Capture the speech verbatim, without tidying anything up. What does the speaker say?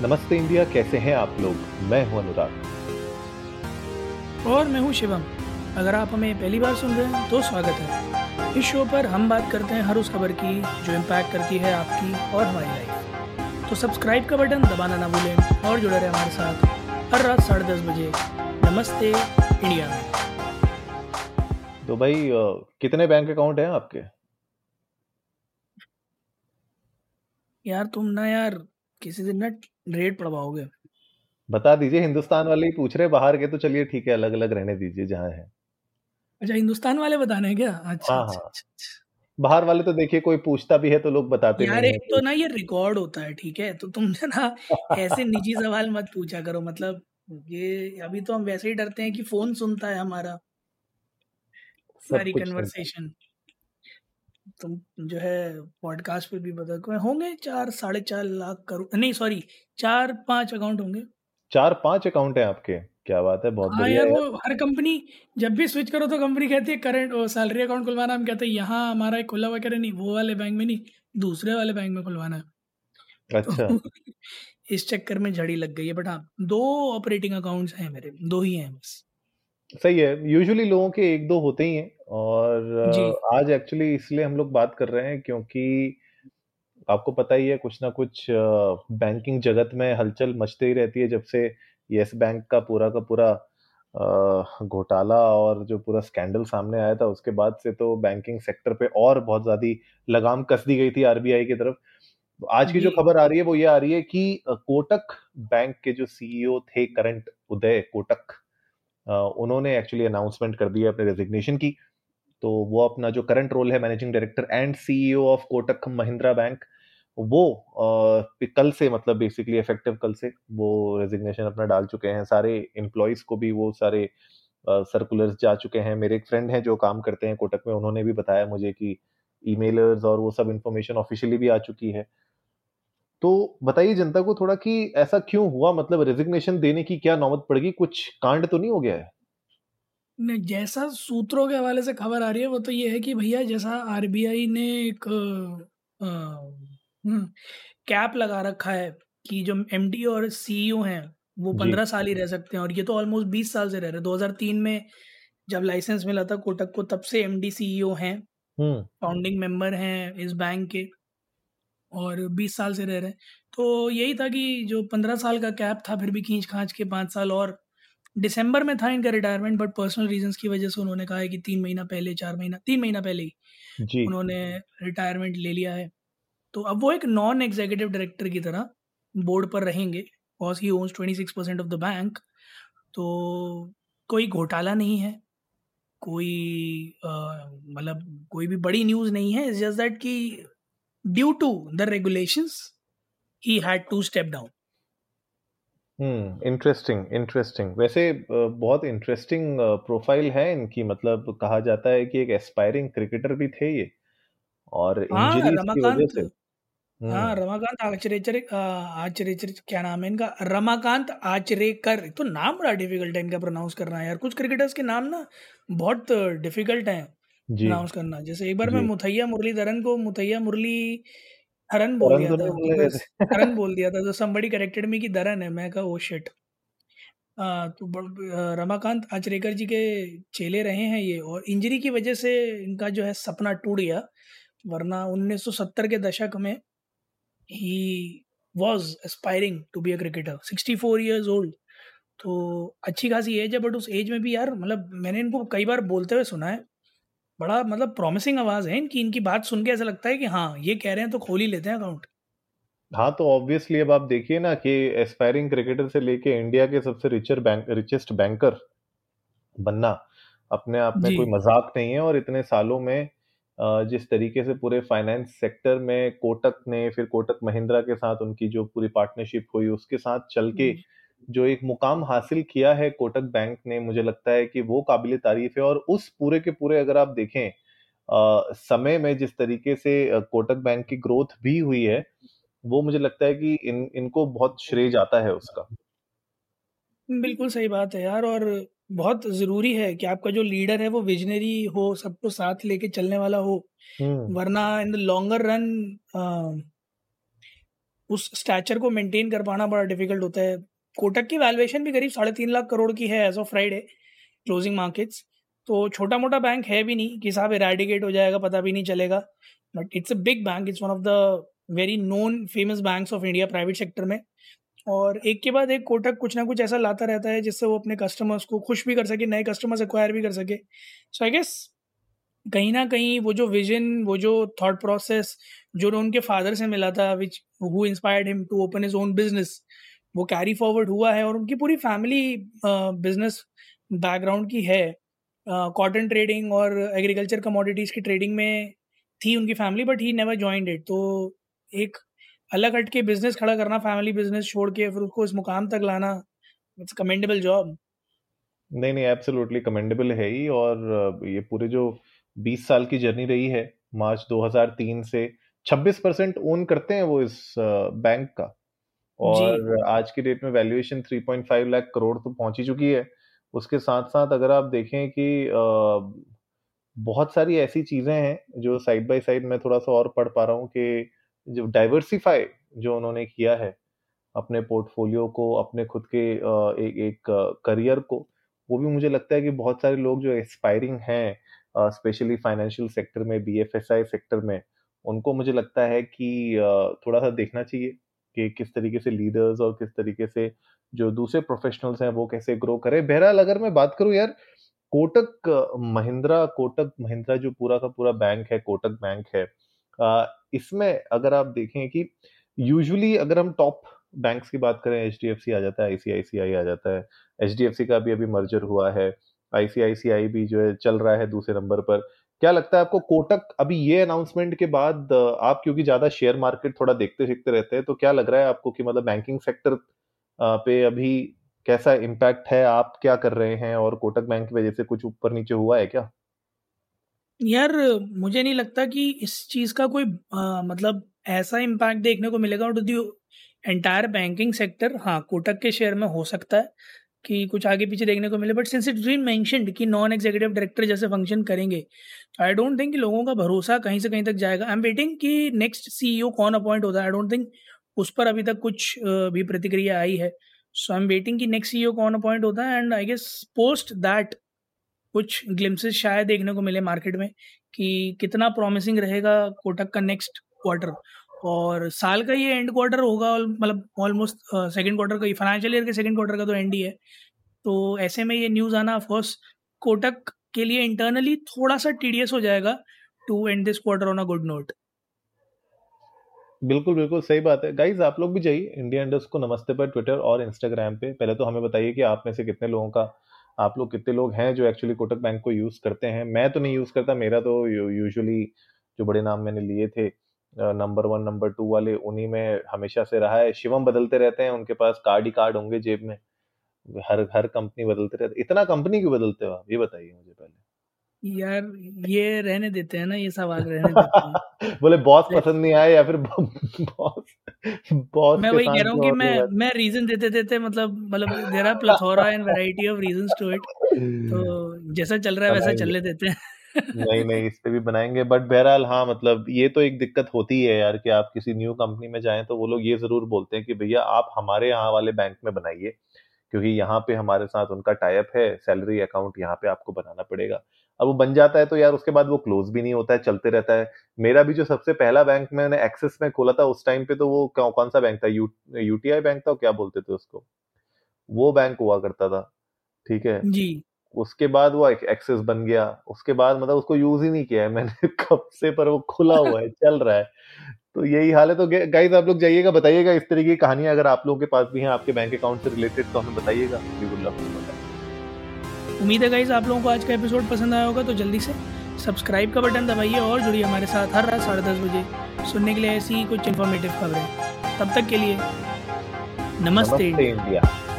नमस्ते इंडिया, कैसे हैं आप लोग। मैं हूं अनुराग और मैं हूं शिवम। अगर आप हमें पहली बार सुन रहे हैं तो स्वागत है। इस शो पर हम बात करते हैं हर उस खबर की जो इम्पैक्ट करती है आपकी और हमारी लाइफ। तो सब्सक्राइब का बटन दबाना ना भूलें और जुड़े रहे हमारे साथ हर रात साढ़े दस बजे नमस्ते इंडिया में। तो भाई कितने बैंक अकाउंट हैं आपके? यार तुम ना यार किसी दिन ना रेट पड़वाओगे। बता दीजिए, हिंदुस्तान वाले ही पूछ रहे, बाहर के तो चलिए ठीक है, अलग अलग रहने दीजिए जहाँ है। अच्छा, हिंदुस्तान वाले बताने हैं क्या? अच्छा, हाँ, अच्छा, अच्छा। बाहर वाले तो देखिए कोई पूछता भी है तो लोग बताते यार नहीं। एक तो ना ये रिकॉर्ड होता है, ठीक है, तो तुम ना ऐसे निजी सवाल मत पूछा करो। मतलब ये अभी तो हम वैसे ही डरते हैं कि फोन सुनता है हमारा सारी कन्वर्सेशन। तुम जो है पॉडकास्ट पर भी बता होंगे चार साढ़े चार लाख करो नहीं सॉरी चार पांच अकाउंट होंगे। चार पांच अकाउंट हैं आपके? क्या बात है, बहुत बढ़िया। यार वो हर कंपनी जब भी स्विच करो तो कंपनी कहती है करंट सैलरी अकाउंट खुलवाना। हम कहते हैं यहाँ हमारा एक खुला हुआ, कह रहे नहीं वो वाले बैंक में नहीं, दूसरे वाले बैंक में खुलवाना है। अच्छा, तो इस चक्कर में झड़ी लग गई है। बट हाँ, दो ऑपरेटिंग अकाउंट्स हैं मेरे, दो ही हैं बस। सही है, यूजुअली लोगों के एक दो होते ही हैं। और आज एक्चुअली इसलिए हम लोग बात कर रहे हैं क्योंकि आपको पता ही है कुछ ना कुछ बैंकिंग जगत में हलचल मचते ही रहती है जब से यस बैंक का पूरा का पूरा घोटाला और जो पूरा स्कैंडल सामने आया था उसके बाद से तो बैंकिंग सेक्टर पे और बहुत ज्यादा लगाम कस दी गई थी आरबीआई की तरफ। आज की जो खबर आ रही है वो ये आ रही है कि कोटक बैंक के जो सीईओ थे करंट उदय कोटक, उन्होंने एक्चुअली अनाउंसमेंट कर दी है अपने रेजिग्नेशन की। तो वो अपना जो करंट रोल है managing director and CEO of Kotak Mahindra bank, वो आ, कल से मतलब बेसिकली इफेक्टिव कल से वो रेजिग्नेशन अपना डाल चुके हैं। सारे एम्प्लॉयज को भी वो सारे आ, सर्कुलर्स जा चुके हैं। मेरे एक फ्रेंड हैं जो काम करते हैं कोटक में, उन्होंने भी बताया मुझे कि ईमेलर्स और वो सब इन्फॉर्मेशन ऑफिशियली भी आ चुकी है। तो बताइए जनता को थोड़ा कि ऐसा क्यों हुआ, मतलब रेजिग्नेशन देने की क्या नौबत पड़ गई, कुछ कांड तो नहीं हो गया है? जैसा सूत्रों के हवाले से खबर आ रही है वो तो ये है कि भैया जैसा आरबीआई ने एक आ, कैप लगा रखा है कि जो एमडी और सीईओ हैं वो पंद्रह साल ही रह सकते हैं, और ये तो ऑलमोस्ट बीस साल से रह रहे हैं। दो हज़ार तीन में जब लाइसेंस मिला था कोटक को तब से एमडी सीईओ हैं, फाउंडिंग मेंबर हैं इस बैंक के, और बीस साल से रह रहे हैं। तो यही था कि जो पंद्रह साल का कैप था फिर भी खींच खांच के पाँच साल और दिसंबर में था इनका रिटायरमेंट, बट पर्सनल रीजंस की वजह से उन्होंने कहा है कि तीन महीना पहले चार महीना तीन महीना पहले ही उन्होंने रिटायरमेंट ले लिया है। तो अब वो एक नॉन एग्जीक्यूटिव डायरेक्टर की तरह बोर्ड पर रहेंगे। बॉस ही ओन्स छब्बीस परसेंट ऑफ द बैंक। तो कोई घोटाला नहीं है, कोई मतलब कोई भी बड़ी न्यूज़ नहीं है। इट्स जस्ट दैट कि due to the regulations he had to step down. Hmm interesting interesting वैसे बहुत इंटरेस्टिंग प्रोफाइल है इनकी। मतलब कहा जाता है कि एक एस्पायरिंग क्रिकेटर भी थे ये, और इंजरीज की वजह से। हाँ, रमाकांत आचरेकर, आचरेकर क्या नाम है इनका, रमाकांत आचरेकर। तो नाम बड़ा डिफिकल्ट है इनका प्रोनाउंस करना है यार। कुछ क्रिकेटर्स के नाम ना बहुत डिफिकल्ट हैं प्रोनाउंस करना। जैसे एक बार मैं मुथैया मुरलीधरन को मुथैया मुरली हरन बोल दिया था हरन बोल दिया था तो somebody corrected me कि दरन है। मैं कहा ओ शिट। तो रमाकांत आचरेकर जी के चेले रहे हैं ये, और इंजरी की वजह से इनका जो है सपना टूट गया, वरना उन्नीस सौ सत्तर के दशक में ही was aspiring to be a cricketer, sixty four years old. तो अच्छी खासी एज है, बट उस एज में भी यार मतलब मैंने इनको कई बार बोलते हुए सुना है। बड़ा मतलब प्रॉमिसिंग आवाज़ है इनकी। इनकी बात सुन के ऐसा लगता है कि हाँ ये कह रहे हैं तो खोल ही लेते हैं अकाउंट। हाँ, तो ऑब्वियसली अब आप देखिए ना कि एस्पायरिंग क्रिकेटर से लेके इंडिया के सबसे रिचर बैंक रिचेस्ट बैंकर बनना अपने आप में कोई मजाक नहीं है। और इतने सालों में जिस तरीके से पूरे फाइनेंस सेक्टर में कोटक ने, फिर कोटक महिंद्रा के साथ उनकी जो पूरी पार्टनरशिप हुई उसके साथ चल के जो एक मुकाम हासिल किया है कोटक बैंक ने, मुझे लगता है कि वो काबिले तारीफ है। और उस पूरे के पूरे अगर आप देखें आ, समय में जिस तरीके से कोटक बैंक की ग्रोथ भी हुई है वो मुझे लगता है कि इन इनको बहुत श्रेय जाता है उसका। बिल्कुल सही बात है यार, और बहुत जरूरी है कि आपका जो लीडर है वो विजनरी हो, सबको साथ लेके चलने वाला हो, वरना इन द लॉन्गर रन उस स्टैचर को मेंटेन कर पाना बड़ा डिफिकल्ट होता है। कोटक की वैल्यूएशन भी करीब साढ़े तीन लाख करोड़ की है as of Friday closing markets, तो छोटा मोटा बैंक है भी नहीं कि साहब इरेडिकेट हो जाएगा पता भी नहीं चलेगा। But it's a big bank, it's one of the very known famous banks of India private sector में, और एक के बाद एक कोटक कुछ ना कुछ ऐसा लाता रहता है जिससे वो अपने कस्टमर्स को खुश भी कर सके, नए कस्टमर्स एक्वायर भी कर सके। सो आई गेस कहीं ना कहीं वो जो विजन, वो जो थॉट प्रोसेस जो उनके फादर से मिला था which who inspired him to open his own business, वो कैरी फॉरवर्ड हुआ है। और उनकी पूरी फैमिली बिजनेस बैकग्राउंड की है, कॉटन ट्रेडिंग और एग्रीकल्चर कमोडिटीज़ की ट्रेडिंग में थी उनकी family, but he never joined it. तो एक अलग हट के बिजनेस खड़ा करना, फैमिली बिजनेस छोड़ के फिर उसको इस मुकाम तक लाना, इट्स कमेंडेबल जॉब। नहीं नहीं एब्सोल्युटली कमेंडेबल है ही। और ये पूरे जो बीस साल की जर्नी रही है, मार्च दो हज़ार तीन से छब्बीस परसेंट ओन करते हैं वो इस बैंक का, और आज की डेट में वैल्यूएशन तीन पॉइंट पाँच लाख करोड़ तो पहुंच ही चुकी है। उसके साथ साथ अगर आप देखें कि बहुत सारी ऐसी चीजें हैं जो साइड बाय साइड मैं थोड़ा सा और पढ़ पा रहा हूँ कि जो डाइवर्सिफाई जो उन्होंने किया है अपने पोर्टफोलियो को, अपने खुद के एक एक करियर को, वो भी मुझे लगता है कि बहुत सारे लोग जो एस्पायरिंग हैं स्पेशली फाइनेंशियल सेक्टर में, बीएफएसआई सेक्टर में, उनको मुझे लगता है कि uh, थोड़ा सा देखना चाहिए कि किस तरीके से लीडर्स और किस तरीके से जो दूसरे प्रोफेशनल्स हैं वो कैसे ग्रो करें। बहरहाल अगर मैं बात करूं यार कोटक महिंद्रा, कोटक महिंद्रा जो पूरा का पूरा बैंक है, कोटक बैंक है, uh, इसमें अगर आप देखें कि यूजुअली अगर हम टॉप बैंक्स की बात करें, एचडीएफसी आ जाता है, आईसीआईसीआई आ जाता है, एचडीएफसी का भी अभी मर्जर हुआ है, आईसीआईसीआई भी जो है चल रहा है दूसरे नंबर पर। क्या लगता है आपको कोटक अभी ये अनाउंसमेंट के बाद, आप क्योंकि ज्यादा शेयर मार्केट थोड़ा देखते सीखते रहते हैं, तो क्या लग रहा है आपको कि मतलब बैंकिंग सेक्टर पे अभी कैसा इम्पैक्ट है, आप क्या कर रहे हैं, और कोटक बैंक की वजह से कुछ ऊपर नीचे हुआ है क्या? यार मुझे नहीं लगता कि इस चीज का कोई आ, मतलब ऐसा इम्पैक्ट देखने को मिलेगा to the entire banking sector. हाँ, कोटक के शेयर में हो सकता है कि कुछ आगे पीछे देखने को मिले, but since it's been mentioned कि नॉन एग्जीक्यूटिव डायरेक्टर जैसे फंक्शन करेंगे, आई डोंट थिंक लोगों का भरोसा कहीं से कहीं तक जाएगा। आई एम वेटिंग कि नेक्स्ट सीईओ कौन अपॉइंट होता है, आई डोंट थिंक उस पर अभी तक कुछ भी प्रतिक्रिया आई है। सो आई एम वेटिंग कि नेक्स्ट सीईओ कौन अपॉइंट होता है, and I guess post that कुछ ग्लिम्सेस शायद देखने को मिले मार्केट में कि कितना प्रॉमिसिंग रहेगा कोटक का नेक्स्ट क्वार्टर। और साल का ये एंड क्वार्टर होगा, मतलब ऑलमोस्ट सेकंड क्वार्टर का, फाइनेंशियल ईयर के सेकंड क्वार्टर का तो एंड ही है। तो ऐसे में ये न्यूज़ आना ऑफकोर्स कोटक के लिए इंटरनली थोड़ा सा टीडियस हो जाएगा to end this quarter on a good note. बिल्कुल बिल्कुल सही बात है। गाइज आप लोग भी जाइए इंडिया इंडस्ट को नमस्ते पर ट्विटर और इंस्टाग्राम पे। पहले तो हमें बताइए कि आप में से कितने लोगों का, आप लोग कितने लोग हैं जो एक्चुअली कोटक बैंक को यूज़ करते हैं। मैं तो नहीं यूज़ करता, मेरा तो यूजुअली जो बड़े नाम मैंने लिए थे नंबर वन नंबर टू वाले उन्हीं में हमेशा से रहा है। शिवम बदलते रहते हैं, उनके पास कार्ड ही कार्ड होंगे जेब में, हर हर कंपनी बदलते रहते। इतना कंपनी क्यों बदलते हो आप, ये बताइए मुझे पहले। यार ये रहने देते हैं ना, ये सवाल रहने देते हैं। बोले बॉस पसंद नहीं आया या फिर बॉस बॉस मैं वही कह रहा हूँ कि मैं मैं रीजन देते देते मतलब मतलब there are plethora and variety of reasons to it, तो जैसा चल रहा है वैसा चलने देते हैं। नहीं नहीं इस पे भी बनाएंगे। बट बहरहाल हाँ, मतलब ये तो एक दिक्कत होती है यार कि आप किसी न्यू कंपनी में जाएं तो वो लोग ये जरूर बोलते हैं कि भैया आप हमारे यहाँ वाले बैंक में बनाइए, क्योंकि यहाँ पे हमारे साथ उनका टाई अप है, सैलरी अकाउंट यहाँ पे आपको बनाना पड़ेगा। अब वो बन जाता है तो यार उसके बाद वो क्लोज भी नहीं होता है, चलते रहता है। मेरा भी जो सबसे पहला बैंक मैंने एक्सिस में खोला था उस टाइम पे, तो वो कौन सा बैंक था, यूटीआई बैंक था, क्या बोलते थे उसको, वो बैंक हुआ करता था, ठीक है जी। उसके बाद वो एक्सेस बन गया, उसके बाद मतलब उसको यूज ही नहीं किया है मैंने कब से, पर वो खुला हुआ है चल रहा है, तो यही हाल है। तो गाइस आप लोग जाइएगा, बताइएगा इस तरीके की कहानियां अगर आप लोगों के पास भी हैं आपके बैंक अकाउंट से रिलेटेड, तो हमें बताइएगा। उम्मीद है गाइस आप लोगों को आज का एपिसोड पसंद आया होगा, तो जल्दी से सब्सक्राइब का बटन दबाइए और जुड़िए हमारे साथ हर रात साढ़े दस बजे सुनने के लिए ऐसी कुछ इन्फॉर्मेटिव खबरें। तब तक के लिए नमस्ते इंडिया।